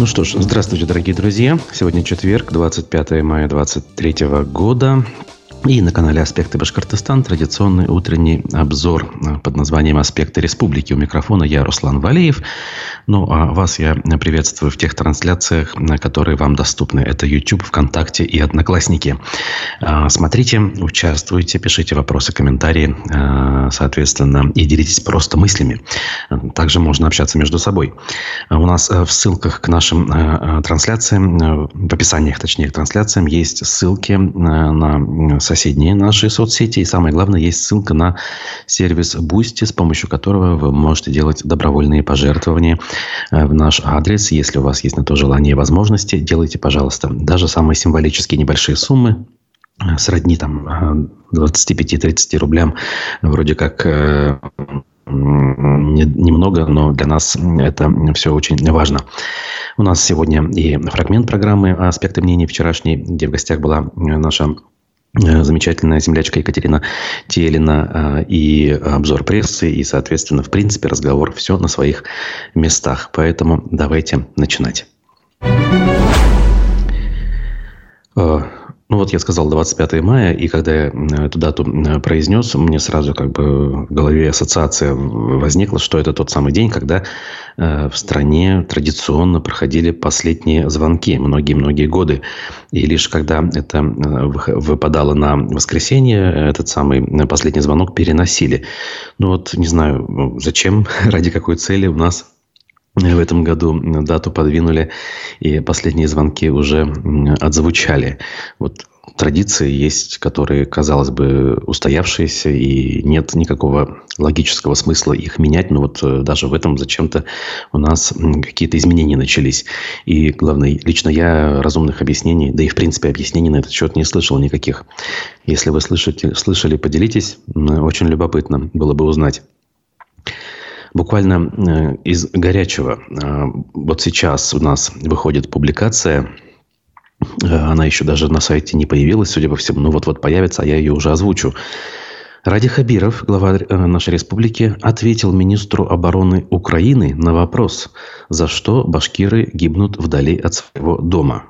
Ну что ж, здравствуйте, дорогие друзья. Сегодня четверг, 25 мая 2023 года. И на канале «Аспекты Башкортостан» традиционный утренний обзор под названием «Аспекты Республики». У микрофона я, Руслан Валиев. Ну, а вас я приветствую в тех трансляциях, которые вам доступны. Это YouTube, ВКонтакте и Одноклассники. Смотрите, участвуйте, пишите вопросы, комментарии, соответственно, и делитесь просто мыслями. Также можно общаться между собой. У нас в ссылках к нашим трансляциям, в описаниях, точнее, к трансляциям, есть ссылки на соседние наши соцсети. И самое главное, есть ссылка на сервис Boosty, с помощью которого вы можете делать добровольные пожертвования в наш адрес. Если у вас есть на то желание и возможности, делайте, пожалуйста. Даже самые символические небольшие суммы, сродни там 25-30 рублям, вроде как немного, но для нас это все очень важно. У нас сегодня и фрагмент программы «Аспекты мнений» вчерашней, где в гостях была наша замечательная землячка Екатерина Телина, и обзор прессы, и, соответственно, в принципе, разговор все на своих местах. Поэтому давайте начинать. Ну вот я сказал 25 мая, и когда я эту дату произнес, мне сразу как бы в голове ассоциация возникла, что это тот самый день, когда в стране традиционно проходили последние звонки многие-многие годы. И лишь когда это выпадало на воскресенье, этот самый последний звонок переносили. Ну вот не знаю, зачем, ради какой цели у нас в этом году дату подвинули, и последние звонки уже отзвучали. Вот традиции есть, которые, казалось бы, устоявшиеся, и нет никакого логического смысла их менять. Но вот даже в этом зачем-то у нас какие-то изменения начались. И, главное, лично я разумных объяснений, да и, в принципе, объяснений на этот счет не слышал никаких. Если вы слышали, поделитесь. Очень любопытно было бы узнать. Буквально из горячего. Вот сейчас у нас выходит публикация. Она еще даже на сайте не появилась, судя по всему. Но вот-вот появится, а я ее уже озвучу. Радий Хабиров, глава нашей республики, ответил министру обороны Украины на вопрос, за что башкиры гибнут вдали от своего дома.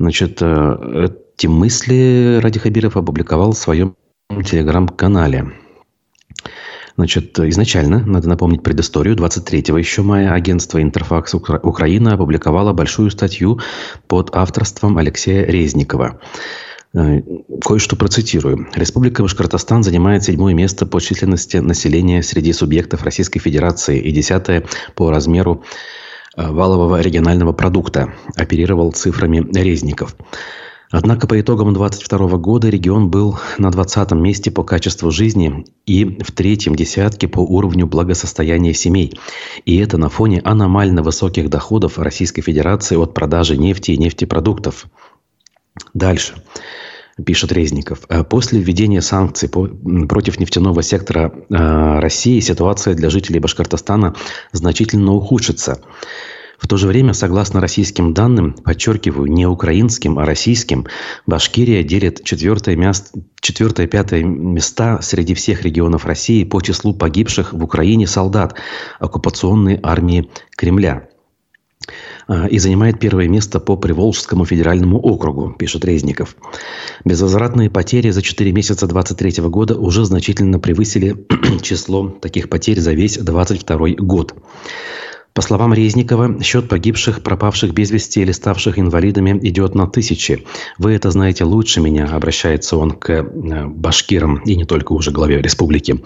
Значит, эти мысли Радий Хабиров опубликовал в своем телеграм-канале. Значит, изначально, надо напомнить предысторию, 23 еще мая агентство «Интерфакс Украина» опубликовало большую статью под авторством Алексея Резникова. Кое-что процитирую. «Республика Башкортостан занимает 7-е место по численности населения среди субъектов Российской Федерации и 10-е по размеру валового регионального продукта», оперировал цифрами Резников. Однако по итогам 2022 года регион был на 20-м месте по качеству жизни и в 3-м десятке по уровню благосостояния семей. И это на фоне аномально высоких доходов Российской Федерации от продажи нефти и нефтепродуктов. Дальше. Пишет Резников. После введения санкций против нефтяного сектора России ситуация для жителей Башкортостана значительно ухудшится. В то же время, согласно российским данным, подчеркиваю, не украинским, а российским, Башкирия делит 4-е и 5-е места среди всех регионов России по числу погибших в Украине солдат оккупационной армии Кремля. И занимает 1-е место по Приволжскому федеральному округу, пишет Резников. Безвозвратные потери за 4 месяца 2023 года уже значительно превысили число таких потерь за весь 2022 год. По словам Резникова, счет погибших, пропавших без вести или ставших инвалидами идет на тысячи. Вы это знаете лучше меня, обращается он к башкирам и не только уже главе республики.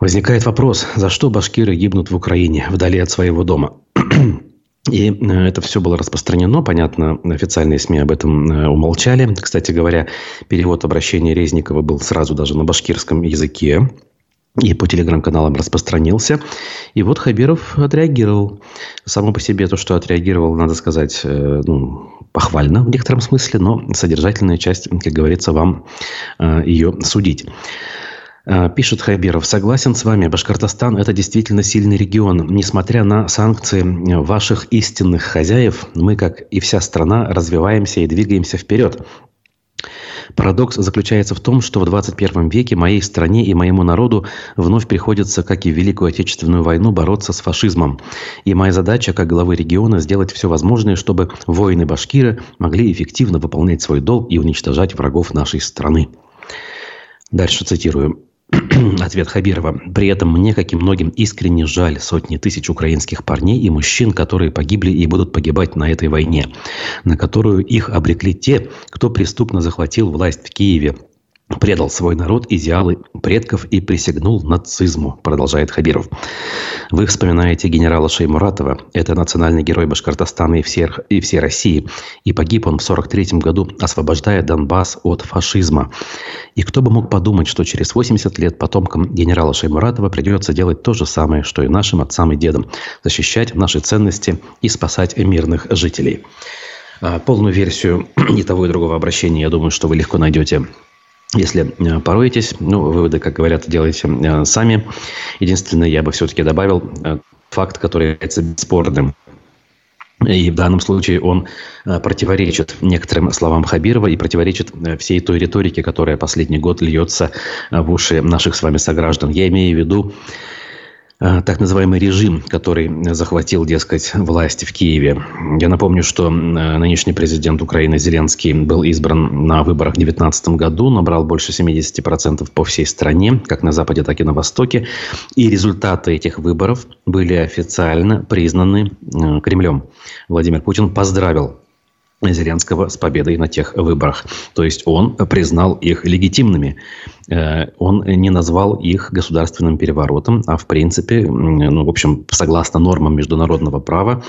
Возникает вопрос, за что башкиры гибнут в Украине, вдали от своего дома? И это все было распространено, понятно, официальные СМИ об этом умолчали. Кстати говоря, перевод обращения Резникова был сразу даже на башкирском языке. И по телеграм-каналам распространился. И вот Хабиров отреагировал. Само по себе то, что отреагировал, надо сказать, похвально в некотором смысле, но содержательная часть, как говорится, вам ее судить. Пишет Хабиров. Согласен с вами, Башкортостан – это действительно сильный регион. Несмотря на санкции ваших истинных хозяев, мы, как и вся страна, развиваемся и двигаемся вперед. Парадокс заключается в том, что в 21 веке моей стране и моему народу вновь приходится, как и в Великую Отечественную войну, бороться с фашизмом. И моя задача, как главы региона, сделать все возможное, чтобы воины-башкиры могли эффективно выполнять свой долг и уничтожать врагов нашей страны. Дальше цитирую. Ответ Хабирова. При этом мне, как и многим, искренне жаль сотни тысяч украинских парней и мужчин, которые погибли и будут погибать на этой войне, на которую их обрекли те, кто преступно захватил власть в Киеве, предал свой народ, идеалы предков и присягнул нацизму, продолжает Хабиров. Вы вспоминаете генерала Шаймуратова. Это национальный герой Башкортостана и всей России. И погиб он в 1943 году, освобождая Донбасс от фашизма. И кто бы мог подумать, что через 80 лет потомкам генерала Шаймуратова придется делать то же самое, что и нашим отцам и дедам. Защищать наши ценности и спасать мирных жителей. Полную версию и того, и другого обращения, я думаю, что вы легко найдете. Если пороетесь, выводы, как говорят, делайте сами. Единственное, я бы все-таки добавил факт, который является бесспорным. И в данном случае он противоречит некоторым словам Хабирова и противоречит всей той риторике, которая последний год льется в уши наших с вами сограждан. Я имею в виду так называемый режим, который захватил, дескать, власть в Киеве. Я напомню, что нынешний президент Украины Зеленский был избран на выборах в 2019 году, набрал больше 70% по всей стране, как на Западе, так и на Востоке. И результаты этих выборов были официально признаны Кремлем. Владимир Путин поздравил Зеленского с победой на тех выборах. То есть он признал их легитимными. Он не назвал их государственным переворотом, а в принципе, согласно нормам международного права,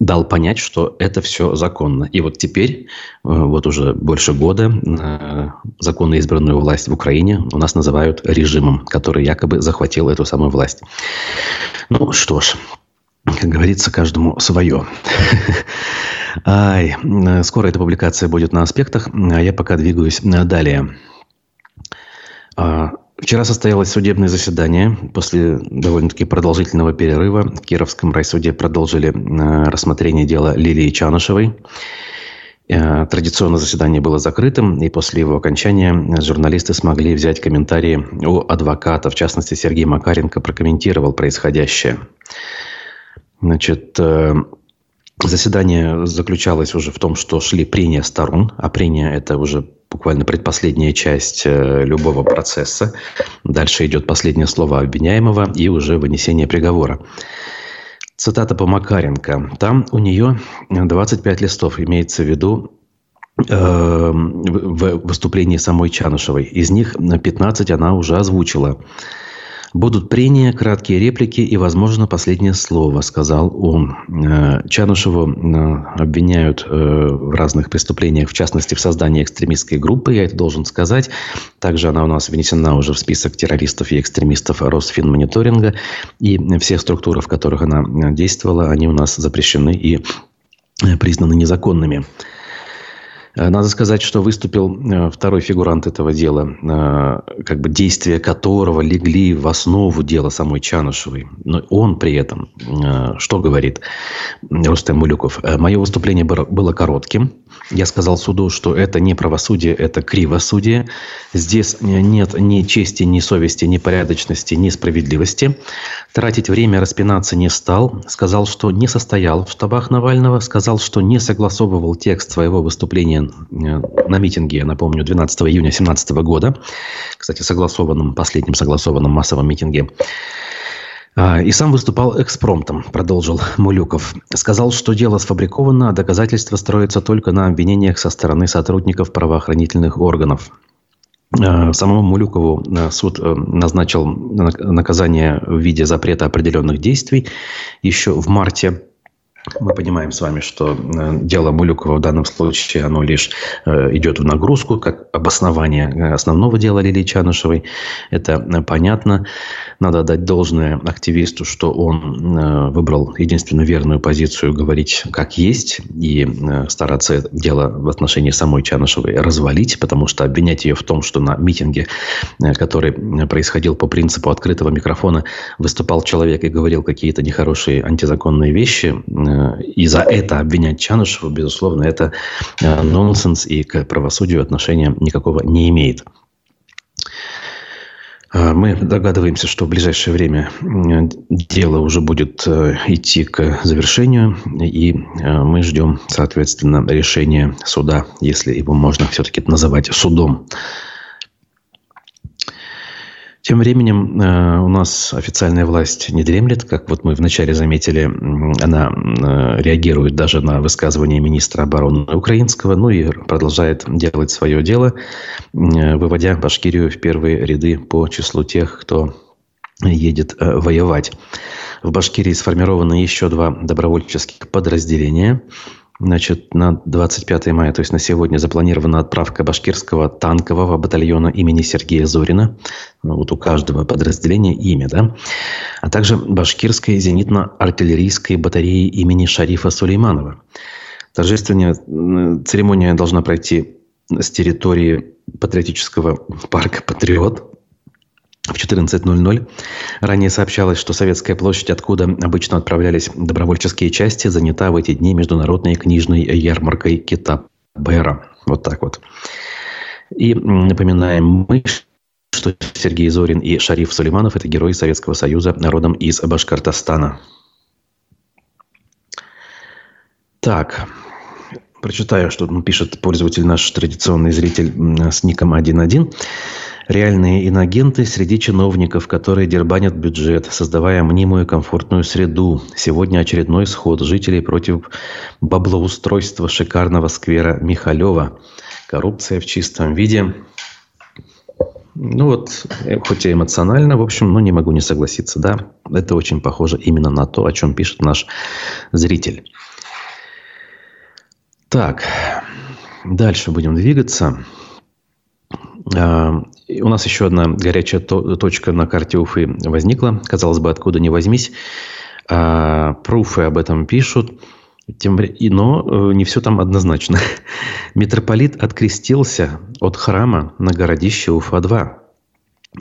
дал понять, что это все законно. И вот теперь, уже больше года, законно избранную власть в Украине у нас называют режимом, который якобы захватил эту самую власть. Ну что ж, как говорится, каждому свое. Скоро эта публикация будет на «Аспектах», а я пока двигаюсь далее. Вчера состоялось судебное заседание. После довольно-таки продолжительного перерыва в Кировском райсуде продолжили рассмотрение дела Лилии Чанышевой. Традиционно заседание было закрытым, и после его окончания журналисты смогли взять комментарии у адвоката. В частности, Сергей Макаренко прокомментировал происходящее. Значит, заседание заключалось уже в том, что шли прения сторон, а прения – это уже буквально предпоследняя часть любого процесса. Дальше идет последнее слово обвиняемого и уже вынесение приговора. Цитата по Макаренко. Там у нее 25 листов, имеется в виду, в выступлении самой Чанышевой. Из них 15 она уже озвучила. «Будут прения, краткие реплики и, возможно, последнее слово», — сказал он. Чанышеву обвиняют в разных преступлениях, в частности, в создании экстремистской группы, я это должен сказать. Также она у нас внесена уже в список террористов и экстремистов Росфинмониторинга. И все структуры, в которых она действовала, они у нас запрещены и признаны незаконными. Надо сказать, что выступил второй фигурант этого дела, действия которого легли в основу дела самой Чанышевой. Но он при этом, что говорит Рустем Мулюков? «Мое выступление было коротким. Я сказал суду, что это не правосудие, это кривосудие. Здесь нет ни чести, ни совести, ни порядочности, ни справедливости. Тратить время распинаться не стал. Сказал, что не состоял в штабах Навального. Сказал, что не согласовывал текст своего выступления на митинге, я напомню, 12 июня 2017 года. Кстати, последнем согласованном массовом митинге. И сам выступал экспромтом», – продолжил Мулюков. «Сказал, что дело сфабриковано, а доказательства строятся только на обвинениях со стороны сотрудников правоохранительных органов». Самому Мулюкову суд назначил наказание в виде запрета определенных действий еще в марте. Мы понимаем с вами, что дело Мулюкова в данном случае, оно лишь идет в нагрузку, как обоснование основного дела Лилии Чанышевой. Это понятно. Надо отдать должное активисту, что он выбрал единственно верную позицию говорить как есть и стараться это дело в отношении самой Чанышевой развалить, потому что обвинять ее в том, что на митинге, который происходил по принципу открытого микрофона, выступал человек и говорил какие-то нехорошие антизаконные вещи – и за это обвинять Чанышеву, безусловно, это нонсенс и к правосудию отношения никакого не имеет. Мы догадываемся, что в ближайшее время дело уже будет идти к завершению, и мы ждем, соответственно, решения суда, если его можно все-таки называть судом. Тем временем у нас официальная власть не дремлет. Как вот мы вначале заметили, она реагирует даже на высказывания министра обороны украинского, ну и продолжает делать свое дело, выводя Башкирию в первые ряды по числу тех, кто едет воевать. В Башкирии сформированы еще два добровольческих подразделения. Значит, на 25 мая, то есть на сегодня, запланирована отправка башкирского танкового батальона имени Сергея Зорина. Вот у каждого подразделения имя, да? А также башкирской зенитно-артиллерийской батареи имени Шарифа Сулейманова. Торжественная церемония должна пройти с территории патриотического парка «Патриот». В 14:00 ранее сообщалось, что Советская площадь, откуда обычно отправлялись добровольческие части, занята в эти дни международной книжной ярмаркой Китабэра. Вот так вот. И напоминаем мы, что Сергей Зорин и Шариф Сулейманов – это герои Советского Союза, народом из Башкортостана. Так, прочитаю, что пишет пользователь, наш традиционный зритель с ником 1.1. Реальные инагенты среди чиновников, которые дербанят бюджет, создавая мнимую комфортную среду. Сегодня очередной сход жителей против баблоустройства шикарного сквера Михалева. Коррупция в чистом виде. Ну вот, хоть и эмоционально, в общем, но не могу не согласиться. Да, это очень похоже именно на то, о чем пишет наш зритель. Так, дальше будем двигаться. У нас еще одна горячая точка на карте Уфы возникла. Казалось бы, откуда ни возьмись. Пруфы об этом пишут. Но не все там однозначно. Митрополит открестился от храма на городище Уфа-2.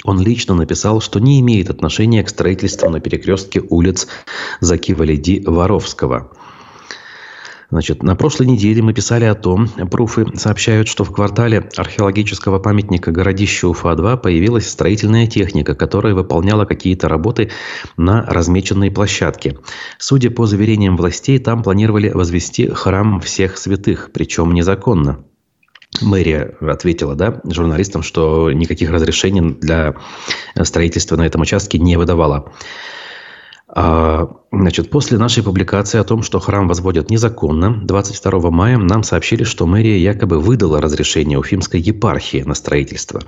Он лично написал, что не имеет отношения к строительству на перекрестке улиц Закива-Лиди-Воровского. Значит, на прошлой неделе мы писали о том, пруфы сообщают, что в квартале археологического памятника городище Уфа-2 появилась строительная техника, которая выполняла какие-то работы на размеченной площадке. Судя по заверениям властей, там планировали возвести храм всех святых, причем незаконно. Мэрия ответила, да, журналистам, что никаких разрешений для строительства на этом участке не выдавала. Значит, после нашей публикации о том, что храм возводят незаконно, 22 мая нам сообщили, что мэрия якобы выдала разрешение Уфимской епархии на строительство.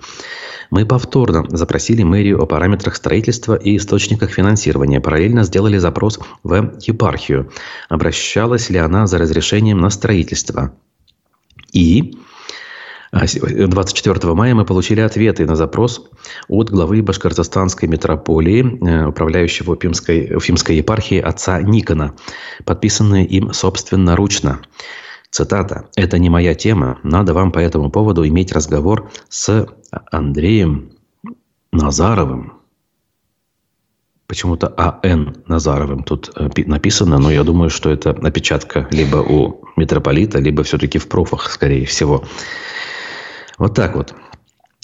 Мы повторно запросили мэрию о параметрах строительства и источниках финансирования. Параллельно сделали запрос в епархию. Обращалась ли она за разрешением на строительство? И 24 мая мы получили ответы на запрос от главы Башкортостанской митрополии, управляющего Уфимской епархией отца Никона, подписанные им собственноручно. Цитата. «Это не моя тема. Надо вам по этому поводу иметь разговор с Андреем Назаровым». Почему-то А.Н. Назаровым тут написано, но я думаю, что это опечатка либо у митрополита, либо все-таки в профах, скорее всего. Вот так вот.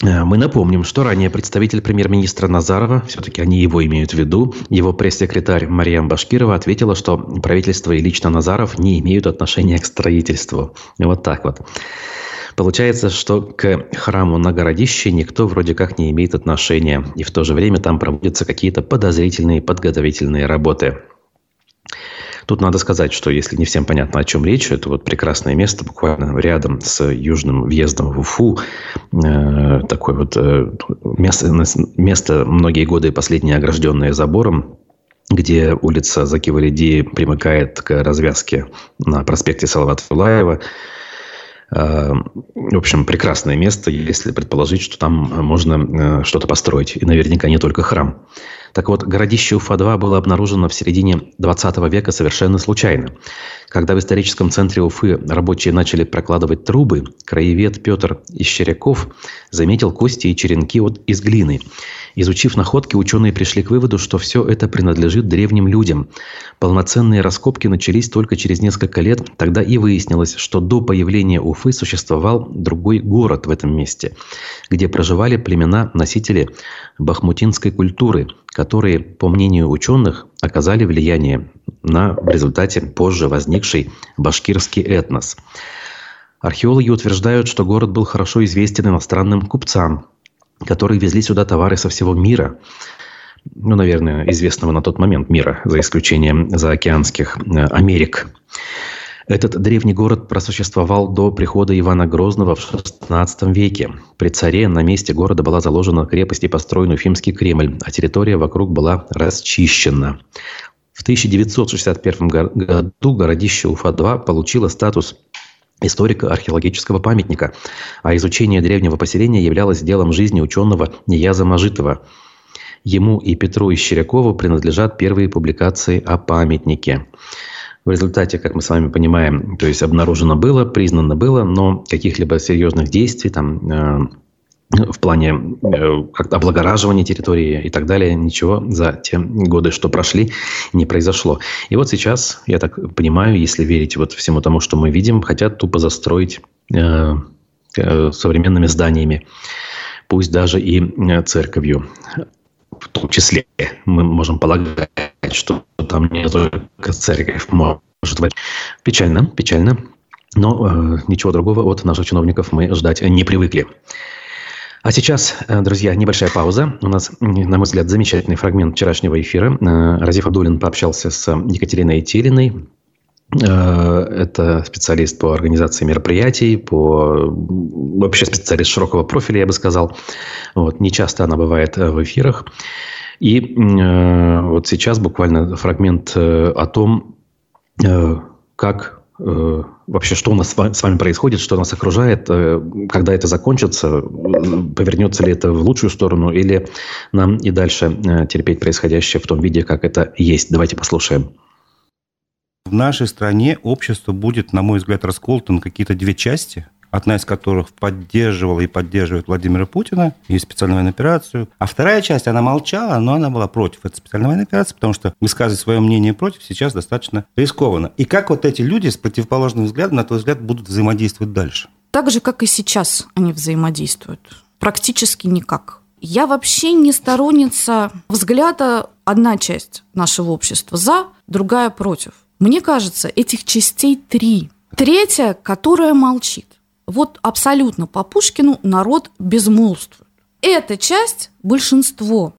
Мы напомним, что ранее представитель премьер-министра Назарова, все-таки они его имеют в виду, его пресс-секретарь Марьям Башкирова ответила, что правительство и лично Назаров не имеют отношения к строительству. Вот так вот. Получается, что к храму на городище никто вроде как не имеет отношения, и в то же время там проводятся какие-то подозрительные подготовительные работы. Тут надо сказать, что если не всем понятно, о чем речь, это вот прекрасное место буквально рядом с южным въездом в Уфу. Такое вот место, многие годы последнее огражденное забором, где улица Закива-Лиди примыкает к развязке на проспекте Салавата Юлаева. В общем, прекрасное место, если предположить, что там можно что-то построить. И наверняка не только храм. Так вот, городище Уфа-2 было обнаружено в середине 20 века совершенно случайно. Когда в историческом центре Уфы рабочие начали прокладывать трубы, краевед Петр Ищеряков заметил кости и черенки из глины. Изучив находки, ученые пришли к выводу, что все это принадлежит древним людям. Полноценные раскопки начались только через несколько лет. Тогда и выяснилось, что до появления Уфы существовал другой город в этом месте, где проживали племена-носители бахмутинской культуры, которые, по мнению ученых, оказали влияние на в результате позже возникший башкирский этнос. Археологи утверждают, что город был хорошо известен иностранным купцам, которые везли сюда товары со всего мира. Ну, наверное, известного на тот момент мира, за исключением заокеанских Америк. Этот древний город просуществовал до прихода Ивана Грозного в XVI веке. При царе на месте города была заложена крепость и построен Уфимский Кремль, а территория вокруг была расчищена. В 1961 году городище Уфа-2 получило статус историко-археологического памятника, а изучение древнего поселения являлось делом жизни ученого Нияза Мажитова. Ему и Петру Ищерякову принадлежат первые публикации о памятнике. В результате, как мы с вами понимаем, то есть обнаружено было, признано было, но каких-либо серьезных действий там, в плане облагораживания территории и так далее, ничего за те годы, что прошли, не произошло. И вот сейчас, я так понимаю, если верить вот всему тому, что мы видим, хотят тупо застроить современными зданиями, пусть даже и церковью. В том числе мы можем полагать, что там не только церковь может быть. Печально, печально. Но ничего другого от наших чиновников мы ждать не привыкли. А сейчас, друзья, небольшая пауза. У нас, на мой взгляд, замечательный фрагмент вчерашнего эфира. Разиф Абдуллин пообщался с Екатериной Телиной. Это специалист по организации мероприятий, вообще специалист широкого профиля, я бы сказал. Вот. Не часто она бывает в эфирах. И вот сейчас буквально фрагмент о том, как вообще, что у нас с вами происходит, что нас окружает, когда это закончится, повернется ли это в лучшую сторону, или нам и дальше терпеть происходящее в том виде, как это есть. Давайте послушаем. В нашей стране общество будет, на мой взгляд, расколото на какие-то две части, одна из которых поддерживала и поддерживает Владимира Путина и специальную военную операцию. А вторая часть, она молчала, но она была против этой специальной военной операции, потому что высказывать свое мнение против сейчас достаточно рискованно. И как вот эти люди с противоположным взглядом, на твой взгляд, будут взаимодействовать дальше? Так же, как и сейчас они взаимодействуют. Практически никак. Я вообще не сторонница взгляда одна часть нашего общества за, другая против. Мне кажется, этих частей три. Третья, которая молчит. Вот абсолютно по Пушкину народ безмолвствует. Эта часть – большинство.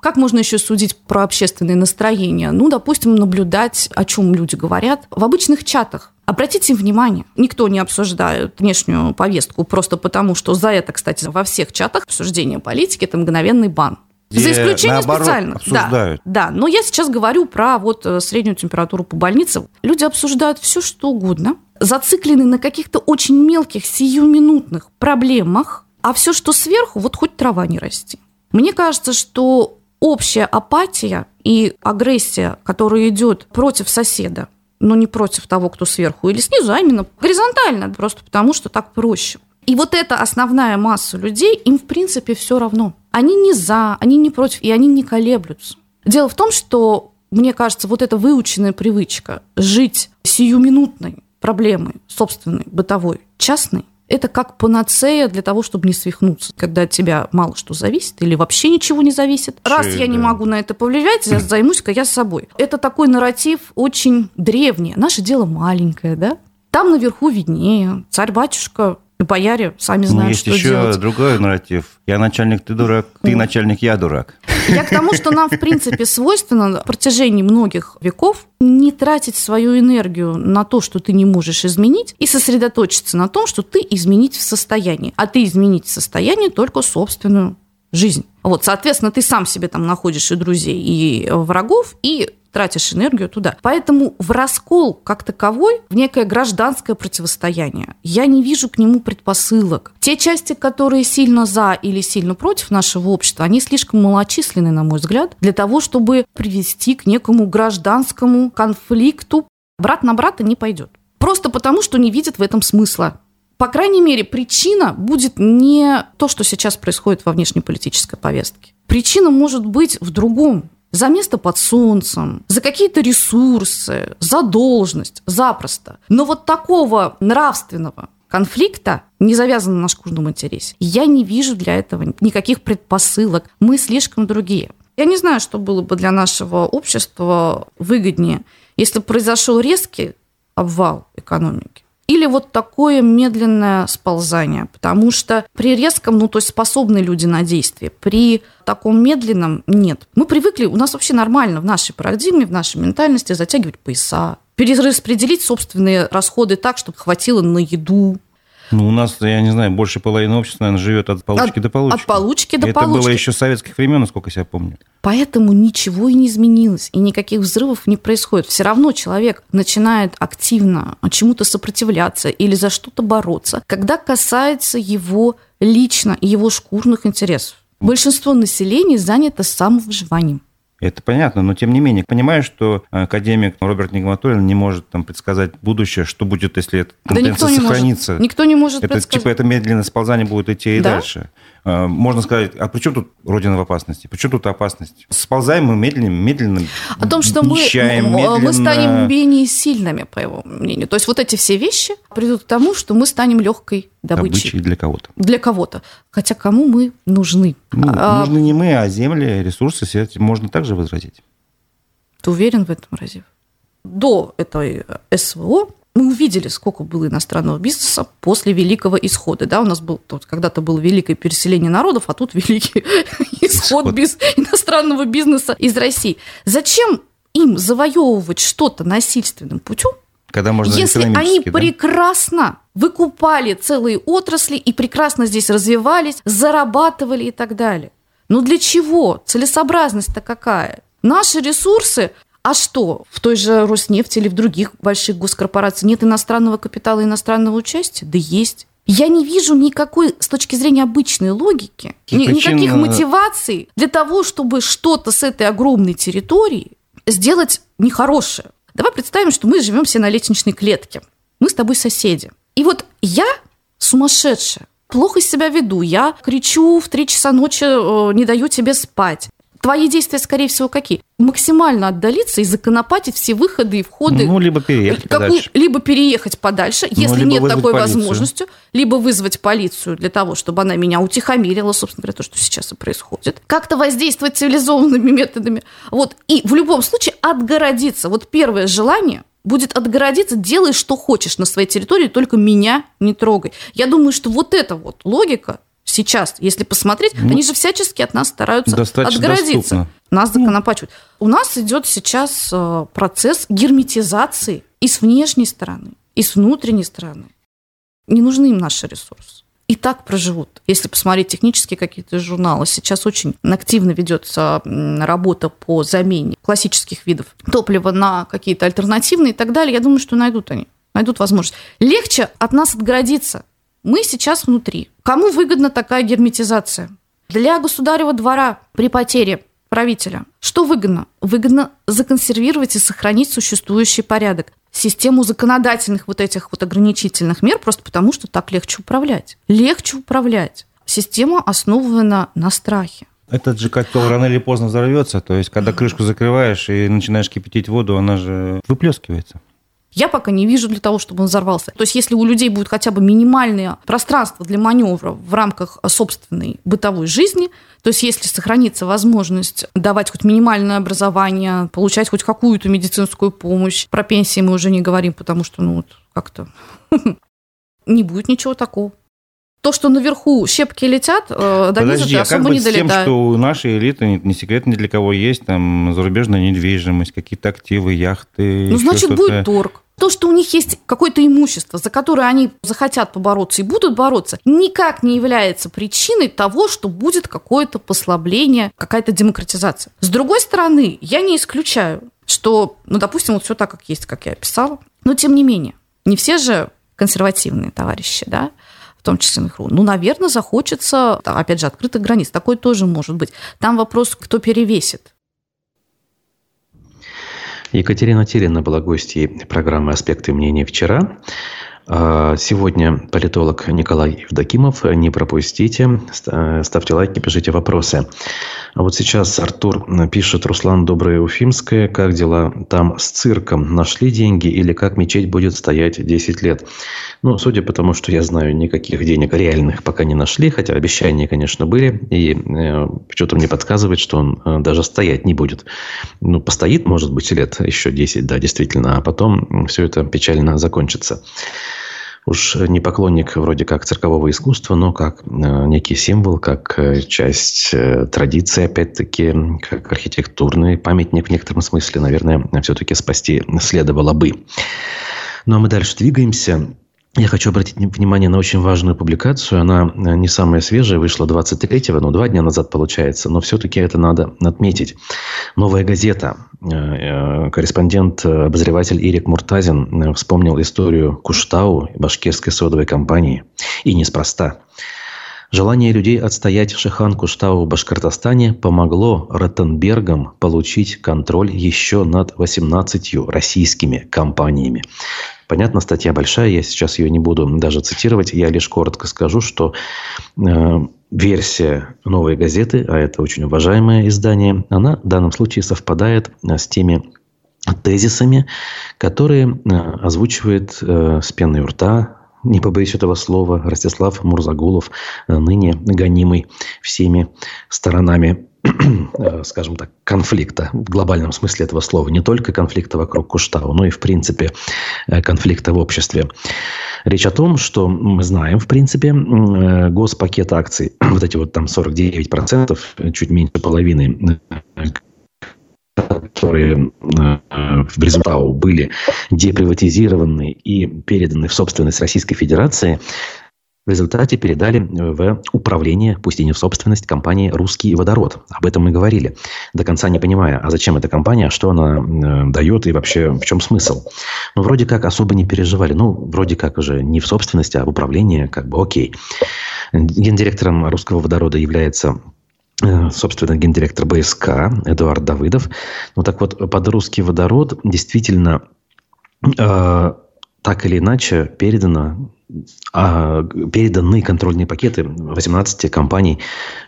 Как можно еще судить про общественное настроение? Ну, допустим, наблюдать, о чем люди говорят в обычных чатах. Обратите внимание, никто не обсуждает внешнюю повестку просто потому, что за это, кстати, во всех чатах обсуждение политики – это мгновенный бан. За исключением специальных. Да, да, но я сейчас говорю про вот среднюю температуру по больницам. Люди обсуждают все, что угодно, зациклены на каких-то очень мелких, сиюминутных проблемах, а все, что сверху, вот хоть трава не расти. Мне кажется, что общая апатия и агрессия, которая идет против соседа, но не против того, кто сверху или снизу, а именно горизонтально, просто потому что так проще. И вот эта основная масса людей, им, в принципе, все равно. Они не за, они не против, и они не колеблются. Дело в том, что, мне кажется, вот эта выученная привычка жить сиюминутной проблемой, собственной, бытовой, частной, это как панацея для того, чтобы не свихнуться, когда от тебя мало что зависит или вообще ничего не зависит. Раз я не могу на это повлиять, займусь-ка я собой. Это такой нарратив очень древний. Наше дело маленькое, да? Там наверху виднее, царь-батюшка... Бояре сами знают, есть что еще делать. Есть другой нарратив. Я начальник, ты дурак. Ты начальник, я дурак. Я к тому, что нам, в принципе, свойственно на протяжении многих веков не тратить свою энергию на то, что ты не можешь изменить, и сосредоточиться на том, что ты изменить в состоянии. А ты изменить в состоянии только собственную жизнь. Вот, соответственно, ты сам себе там находишь и друзей, и врагов, и тратишь энергию туда. Поэтому в раскол как таковой, в некое гражданское противостояние, я не вижу к нему предпосылок. Те части, которые сильно за или сильно против нашего общества, они слишком малочисленны, на мой взгляд, для того, чтобы привести к некому гражданскому конфликту. Брат на брата не пойдет. Просто потому, что не видят в этом смысла. по крайней мере, причина будет не то, что сейчас происходит во внешнеполитической повестке. Причина может быть в другом. За место под солнцем, за какие-то ресурсы, за должность, запросто. Но вот такого нравственного конфликта, не завязанного на шкурном интересе, я не вижу для этого никаких предпосылок. Мы слишком другие. Я не знаю, что было бы для нашего общества выгоднее, если бы произошел резкий обвал экономики. Или вот такое медленное сползание, потому что при резком, ну, то есть способны люди на действие, при таком медленном нет. Мы привыкли, у нас вообще нормально в нашей парадигме, в нашей ментальности затягивать пояса, перераспределить собственные расходы так, чтобы хватило на еду. Ну, у нас, я не знаю, больше половины общества, наверное, живет от получки до получки. От получки до получки. Это было еще с советских времен, насколько я себя помню. Поэтому ничего и не изменилось, и никаких взрывов не происходит. Все равно человек начинает активно чему-то сопротивляться или за что-то бороться, когда касается его лично и его шкурных интересов. Большинство населения занято самовыживанием. Это понятно, но тем не менее, понимаю, что академик Роберт Нигматуллин не может там предсказать будущее, что будет, если эта тенденция сохранится. Никто не может предсказать. Типа, это медленное сползание будет идти и дальше. Можно сказать, а при чем тут Родина в опасности? При чем тут опасность? Сползаем мы медленно. О том, что мы станем менее сильными, по его мнению. То есть вот эти все вещи придут к тому, что мы станем легкой добычей. Для кого-то. Для кого-то. Хотя кому мы нужны? Ну, нужны не мы, а земли, ресурсы. Можно также возразить. Ты уверен в этом, Разив? До этой СВО мы увидели, сколько было иностранного бизнеса после Великого Исхода. Да, у нас был, когда-то было великое переселение народов, а тут великий исход без иностранного бизнеса из России. Зачем им завоевывать что-то насильственным путем, когда можно если они прекрасно выкупали целые отрасли и прекрасно здесь развивались, зарабатывали и так далее? Ну для чего? Целесообразность-то какая? Наши ресурсы... А что, в той же Роснефти или в других больших госкорпорациях нет иностранного капитала и иностранного участия? Да есть. Я не вижу никакой, с точки зрения обычной логики, никаких мотиваций для того, чтобы что-то с этой огромной территории сделать нехорошее. Давай представим, что мы живем все на лестничной клетке. Мы с тобой соседи. И вот я сумасшедшая, плохо себя веду, я кричу в 3 часа ночи, не даю тебе спать. Твои действия, скорее всего, какие? Максимально отдалиться и законопатить все выходы и входы. Ну, либо переехать подальше. Либо переехать подальше, если нет такой возможности. Либо вызвать полицию для того, чтобы она меня утихомирила, собственно говоря, то, что сейчас и происходит. Как-то воздействовать цивилизованными методами. Вот. И в любом случае отгородиться. Вот первое желание будет отгородиться, делай, что хочешь на своей территории, только меня не трогай. Я думаю, что вот эта вот логика, сейчас, если посмотреть, они же всячески от нас стараются отгородиться. Нас законопачивают. У нас идет сейчас процесс герметизации и с внешней стороны, и с внутренней стороны. Не нужны им наши ресурсы. И так проживут. Если посмотреть технические какие-то журналы, сейчас очень активно ведется работа по замене классических видов топлива на какие-то альтернативные и так далее. Я думаю, что найдут возможность. Легче от нас отгородиться. Мы сейчас внутри. Кому выгодна такая герметизация? Для государева двора при потере правителя что выгодно? Выгодно законсервировать и сохранить существующий порядок. Систему законодательных вот этих вот ограничительных мер, просто потому что так легче управлять. Легче управлять. Система основана на страхе. Этот же котел рано или поздно взорвется. То есть, когда крышку закрываешь и начинаешь кипятить воду, она же выплескивается. Я пока не вижу для того, чтобы он взорвался. То есть если у людей будет хотя бы минимальное пространство для маневра в рамках собственной бытовой жизни, то есть если сохранится возможность давать хоть минимальное образование, получать хоть какую-то медицинскую помощь, про пенсии мы уже не говорим, потому что, ну вот, как-то не будет ничего такого. То, что наверху щепки летят, до низа особо не долетают. Подожди, а как быть с тем, что наши элиты, не секрет ни для кого, есть там зарубежная недвижимость, какие-то активы, яхты? Ну, значит, будет торг. То, что у них есть какое-то имущество, за которое они захотят побороться и будут бороться, никак не является причиной того, что будет какое-то послабление, какая-то демократизация. С другой стороны, я не исключаю, что, ну, допустим, вот все так, как есть, как я описала. Но, тем не менее, не все же консервативные товарищи, да, в том числе МИХРУ, ну, наверное, захочется, опять же, открытых границ. Такое тоже может быть. Там вопрос, кто перевесит. Екатерина Телина была гостьей программы «Аспекты мнений» вчера. Сегодня политолог Николай Евдокимов. Не пропустите. Ставьте лайки, пишите вопросы. А вот сейчас Артур пишет: Руслан, доброе уфимское. Как дела там с цирком? Нашли деньги или как мечеть будет стоять 10 лет? Ну, судя по тому, что я знаю, никаких денег реальных пока не нашли. Хотя обещания, конечно, были. И что-то мне подсказывает, что он даже стоять не будет. Ну, постоит, может быть, лет еще 10, да, действительно. А потом все это печально закончится. Уж не поклонник вроде как циркового искусства, но как некий символ, как часть традиции, опять-таки, как архитектурный памятник в некотором смысле, наверное, все-таки спасти следовало бы. Ну, а мы дальше двигаемся. Я хочу обратить внимание на очень важную публикацию. Она не самая свежая, вышла 23-го, но 2 дня назад получается. Но все-таки это надо отметить. «Новая газета». Корреспондент, обозреватель Ирик Муртазин вспомнил историю Куштау, башкирской содовой компании. И неспроста. Желание людей отстоять Шихан Куштау в Башкортостане помогло Ротенбергам получить контроль еще над 18 российскими компаниями. Понятно, статья большая, я сейчас ее не буду даже цитировать. Я лишь коротко скажу, что версия «Новой газеты», а это очень уважаемое издание, она в данном случае совпадает с теми тезисами, которые озвучивает с пеной у рта, не побоюсь этого слова, Ростислав Мурзагулов, ныне гонимый всеми сторонами, скажем так, конфликта в глобальном смысле этого слова. Не только конфликта вокруг Куштау, но и, в принципе, конфликта в обществе. Речь о том, что мы знаем, в принципе, госпакет акций, вот эти вот там 49%, чуть меньше половины, которые в Башкортостане были деприватизированы и переданы в собственность Российской Федерации, в результате передали в управление, пусть и не в собственность, компании «Русский водород». Об этом мы говорили, до конца не понимая, а зачем эта компания, что она дает и вообще в чем смысл. Ну, вроде как особо не переживали. Ну, вроде как уже не в собственности, а в управлении, как бы окей. Гендиректором «Русского водорода» является, собственно, гендиректор БСК Эдуард Давыдов. Ну, так вот, под «Русский водород» действительно так или иначе переданы контрольные пакеты 18 компаний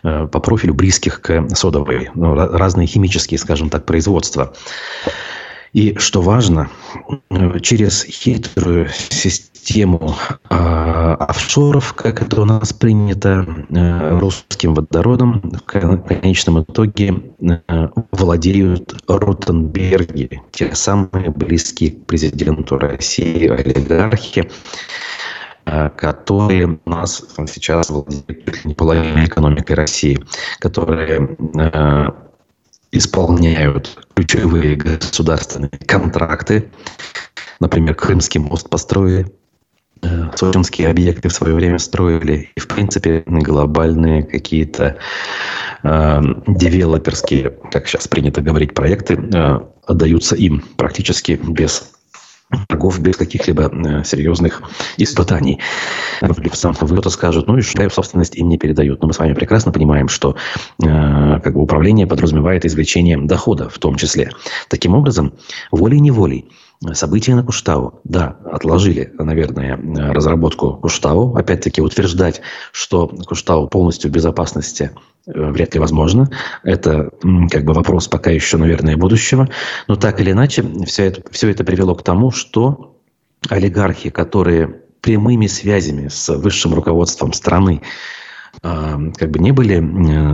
по профилю, близких к содовой, ну, разные химические, скажем так, производства. И, что важно, через хитрую систему офшоров, как это у нас принято, «Русским водородом» в конечном итоге владеют Ротенберги, те самые близкие к президенту России олигархи, которые у нас сейчас владеют не половиной экономикой России, которые исполняют ключевые государственные контракты. Например, Крымский мост построили, сочинские объекты в свое время строили. И, в принципе, глобальные какие-то девелоперские, как сейчас принято говорить, проекты отдаются им практически без торгов, без каких-либо серьезных испытаний. Кто-то скажет, ну и что, собственность им не передают. Но мы с вами прекрасно понимаем, что как бы управление подразумевает извлечение дохода в том числе. Таким образом, волей-неволей события на Куштау, да, отложили, наверное, разработку Куштау. Опять-таки, утверждать, что Куштау полностью в безопасности, вряд ли возможно. Это как бы вопрос пока еще, наверное, будущего. Но так или иначе, все это привело к тому, что олигархи, которые прямыми связями с высшим руководством страны как бы не были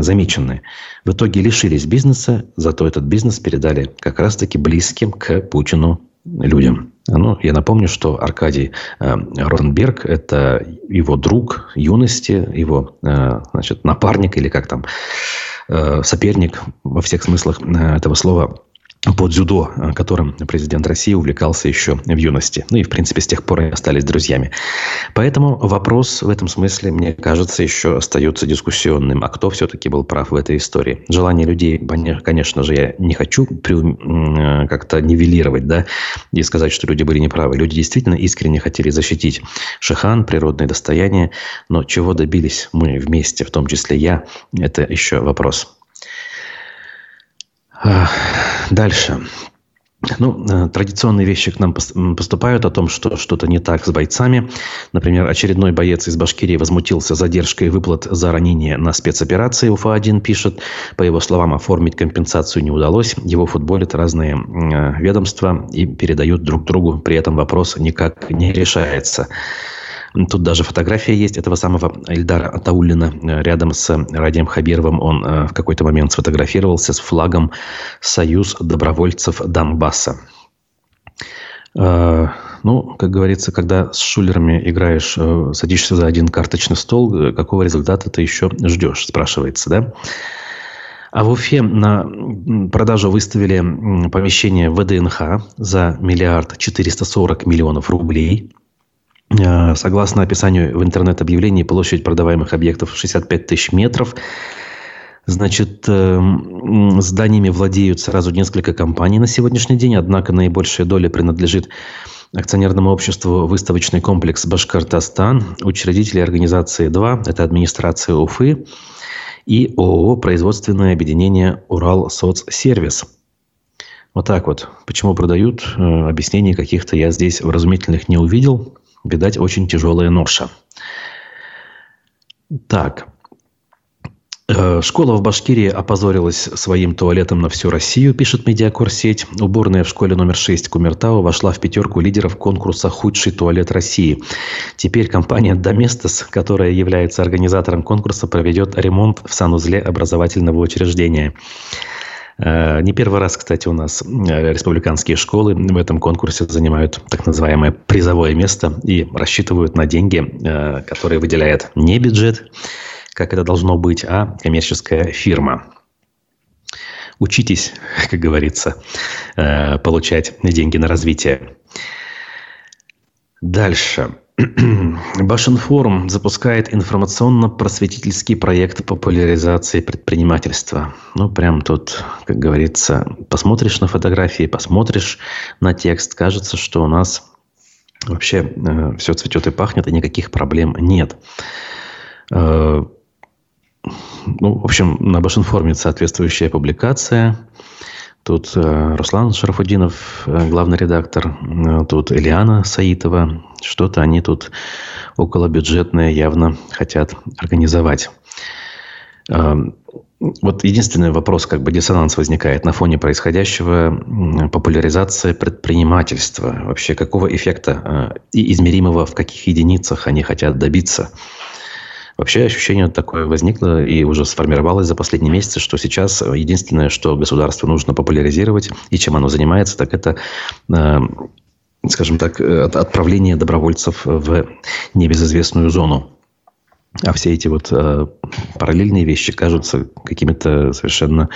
замечены, в итоге лишились бизнеса, зато этот бизнес передали как раз-таки близким к Путину людям. Ну, я напомню, что Аркадий Ротенберг – это его друг юности, его значит, напарник или как там соперник во всех смыслах этого слова по дзюдо, которым президент России увлекался еще в юности. Ну и, в принципе, с тех пор они остались друзьями. Поэтому вопрос в этом смысле, мне кажется, еще остается дискуссионным. А кто все-таки был прав в этой истории? Желание людей, конечно же, я не хочу как-то нивелировать, да, и сказать, что люди были неправы. Люди действительно искренне хотели защитить Шихан, природные достояния. Но чего добились мы вместе, в том числе я, это еще вопрос. Дальше. Ну, традиционные вещи к нам поступают о том, что что-то не так с бойцами. Например, очередной боец из Башкирии возмутился задержкой выплат за ранение на спецоперации, Уфа-1 пишет. По его словам, оформить компенсацию не удалось. Его футболят разные ведомства и передают друг другу. При этом вопрос никак не решается. Тут даже фотография есть этого самого Эльдара Атауллина рядом с Радием Хабировым. Он в какой-то момент сфотографировался с флагом «Союз добровольцев Донбасса». Ну, как говорится, когда с шулерами играешь, садишься за один карточный стол, какого результата ты еще ждешь, спрашивается, да? А в Уфе на продажу выставили помещение ВДНХ за 1 440 000 000 рублей. Согласно описанию в интернет-объявлении, площадь продаваемых объектов 65 тысяч метров. Значит, зданиями владеют сразу несколько компаний на сегодняшний день, однако наибольшая доля принадлежит акционерному обществу «Выставочный комплекс Башкортостан», учредители организации 2, это администрация Уфы, и ООО «Производственное объединение Уралсоцсервис». Вот так вот. Почему продают, объяснений каких-то я здесь вразумительных не увидел. Видать, очень тяжелая ноша. Так. Школа в Башкирии опозорилась своим туалетом на всю Россию, пишет медиакорсеть. Уборная в школе номер 6 Кумертау вошла в 5 лидеров конкурса «Худший туалет России». Теперь компания «Доместос», которая является организатором конкурса, проведет ремонт в санузле образовательного учреждения. Не первый раз, кстати, у нас республиканские школы в этом конкурсе занимают так называемое призовое место и рассчитывают на деньги, которые выделяет не бюджет, как это должно быть, а коммерческая фирма. Учитесь, как говорится, получать деньги на развитие. Дальше. Башинформ запускает информационно-просветительский проект популяризации предпринимательства. Ну, прям тут, как говорится, посмотришь на фотографии, посмотришь на текст, кажется, что у нас вообще все цветет и пахнет, и никаких проблем нет. Ну, в общем, на Башинформе соответствующая публикация. Тут Руслан Шарафуддинов, главный редактор, тут Элиана Саитова. Что-то они тут околобюджетное явно хотят организовать. Вот единственный вопрос, как бы диссонанс возникает на фоне происходящего: популяризация предпринимательства. Вообще, какого эффекта и измеримого в каких единицах они хотят добиться? Вообще ощущение такое возникло и уже сформировалось за последние месяцы, что сейчас единственное, что государству нужно популяризировать и чем оно занимается, так это, скажем так, отправление добровольцев в небезызвестную зону. А все эти вот параллельные вещи кажутся какими-то совершенно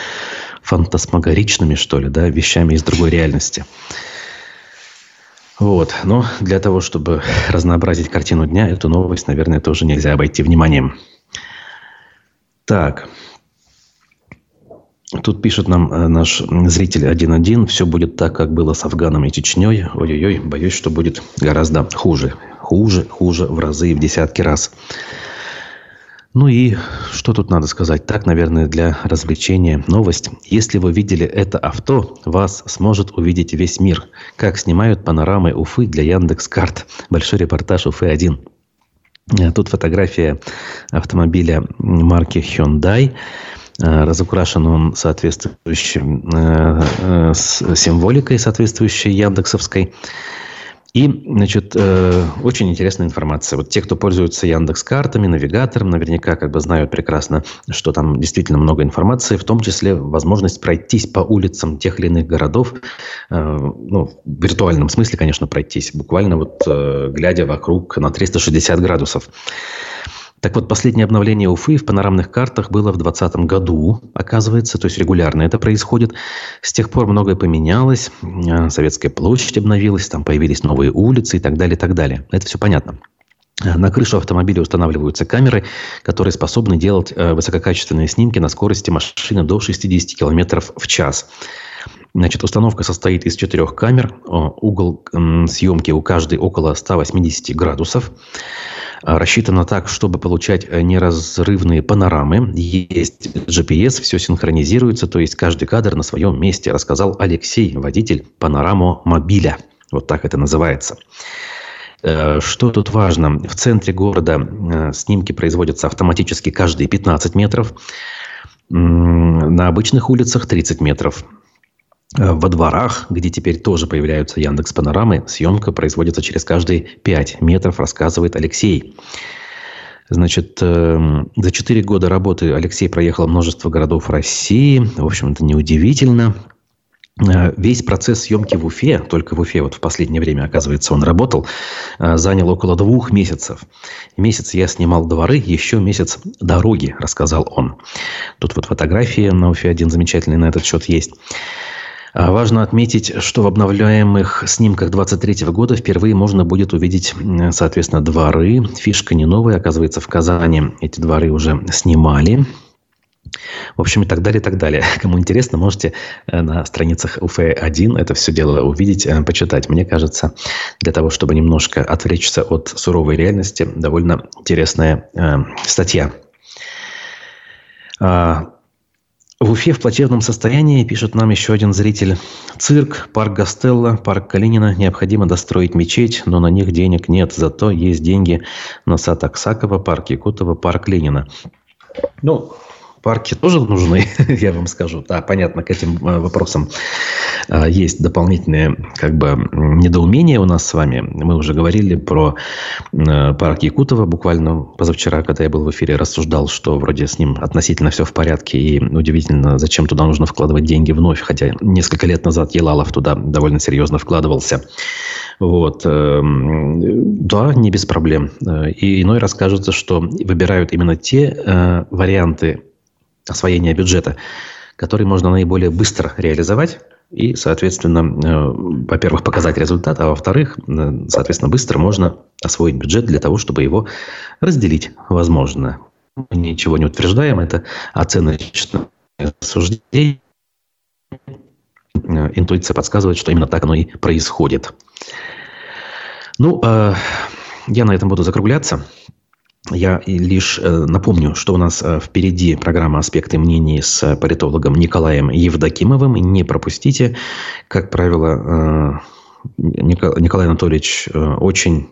фантасмагоричными, что ли, да, вещами из другой реальности. Вот, но для того, чтобы разнообразить картину дня, эту новость, наверное, тоже нельзя обойти вниманием. Так, тут пишет нам наш зритель 1.1. Все будет так, как было с Афганом и Чечней. Ой-ой-ой, боюсь, что будет гораздо хуже. Хуже в разы и в десятки раз. Ну и что тут надо сказать? Так, наверное, для развлечения новость. Если вы видели это авто, вас сможет увидеть весь мир. Как снимают панорамы Уфы для Яндекс.Карт. Большой репортаж Уфы-1. Тут фотография автомобиля марки Hyundai. Разукрашен он соответствующей символикой, соответствующей яндексовской. И, значит, очень интересная информация. Вот те, кто пользуются Яндекс.Картами, навигатором, наверняка как бы знают прекрасно, что там действительно много информации, в том числе возможность пройтись по улицам тех или иных городов, ну, в виртуальном смысле, конечно, пройтись, буквально вот глядя вокруг на 360 градусов. Так вот, последнее обновление Уфы в панорамных картах было в 2020 году, оказывается, то есть регулярно это происходит. С тех пор многое поменялось, Советская площадь обновилась, там появились новые улицы и так далее, и так далее. Это все понятно. На крышу автомобиля устанавливаются камеры, которые способны делать высококачественные снимки на скорости машины до 60 км в час. Значит, установка состоит из 4 камер, угол съемки у каждой около 180 градусов. рассчитана так, чтобы получать неразрывные панорамы. Есть GPS, все синхронизируется, то есть каждый кадр на своем месте, рассказал Алексей, водитель панорамомобиля. Вот так это называется. Что тут важно? В центре города снимки производятся автоматически каждые 15 метров. На обычных улицах 30 метров. Во дворах, где теперь тоже появляются Яндекс.Панорамы, съемка производится через каждые 5 метров, рассказывает Алексей. Значит, за 4 года работы Алексей проехал множество городов России. В общем, это неудивительно. Весь процесс съемки в Уфе, только в Уфе, вот в последнее время, оказывается, он работал, занял около 2 месяцев. Месяц я снимал дворы, еще месяц дороги, рассказал он. Тут вот фотографии на Уфе-1 замечательные на этот счет есть. Важно отметить, что в обновляемых снимках 23-го года впервые можно будет увидеть, соответственно, дворы. Фишка не новая, оказывается, в Казани эти дворы уже снимали. В общем, и так далее, и так далее. Кому интересно, можете на страницах Уфы-1 это все дело увидеть, почитать. Мне кажется, для того, чтобы немножко отвлечься от суровой реальности, довольно интересная статья. В Уфе в плачевном состоянии, пишет нам еще один зритель. Цирк, парк Гастелло, парк Калинина. Необходимо достроить мечеть, но на них денег нет. Зато есть деньги на сад Аксакова, парк Якутова, парк Ленина. Ну... парки тоже нужны, я вам скажу. Да, понятно, к этим вопросам есть дополнительные как бы недоумения у нас с вами. Мы уже говорили про парк Якутова. Буквально позавчера, когда я был в эфире, рассуждал, что вроде с ним относительно все в порядке. И удивительно, зачем туда нужно вкладывать деньги вновь. Хотя несколько лет назад Елалов туда довольно серьезно вкладывался. Вот. Да, не без проблем. И иной раз кажется, что выбирают именно те варианты освоения бюджета, который можно наиболее быстро реализовать и, соответственно, во-первых, показать результат, а во-вторых, соответственно, быстро можно освоить бюджет для того, чтобы его разделить, возможно. Мы ничего не утверждаем, это оценочное суждение. Интуиция подсказывает, что именно так оно и происходит. Ну, я на этом буду закругляться. Я лишь напомню, что у нас впереди программа «Аспекты мнений» с политологом Николаем Евдокимовым. Не пропустите. Как правило, Николай Анатольевич очень,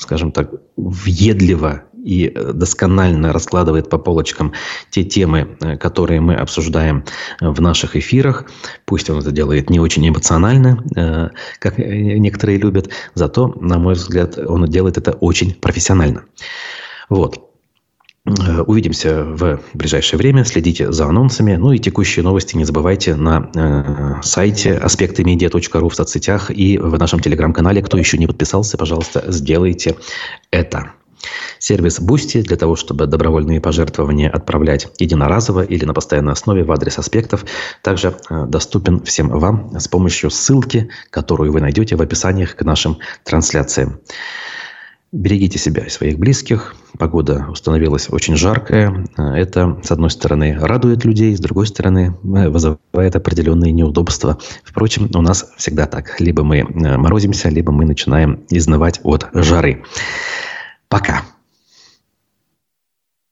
скажем так, въедливо и досконально раскладывает по полочкам те темы, которые мы обсуждаем в наших эфирах. Пусть он это делает не очень эмоционально, как некоторые любят, зато, на мой взгляд, он делает это очень профессионально. Вот. Увидимся в ближайшее время. Следите за анонсами. Ну и текущие новости не забывайте на сайте aspektymedia.ru, в соцсетях и в нашем телеграм-канале. Кто еще не подписался, пожалуйста, сделайте это. Сервис Boosty для того, чтобы добровольные пожертвования отправлять единоразово или на постоянной основе в адрес аспектов, также доступен всем вам с помощью ссылки, которую вы найдете в описаниях к нашим трансляциям. Берегите себя и своих близких. Погода установилась очень жаркая. Это, с одной стороны, радует людей, с другой стороны, вызывает определенные неудобства. Впрочем, у нас всегда так. Либо мы морозимся, либо мы начинаем изнывать от жары.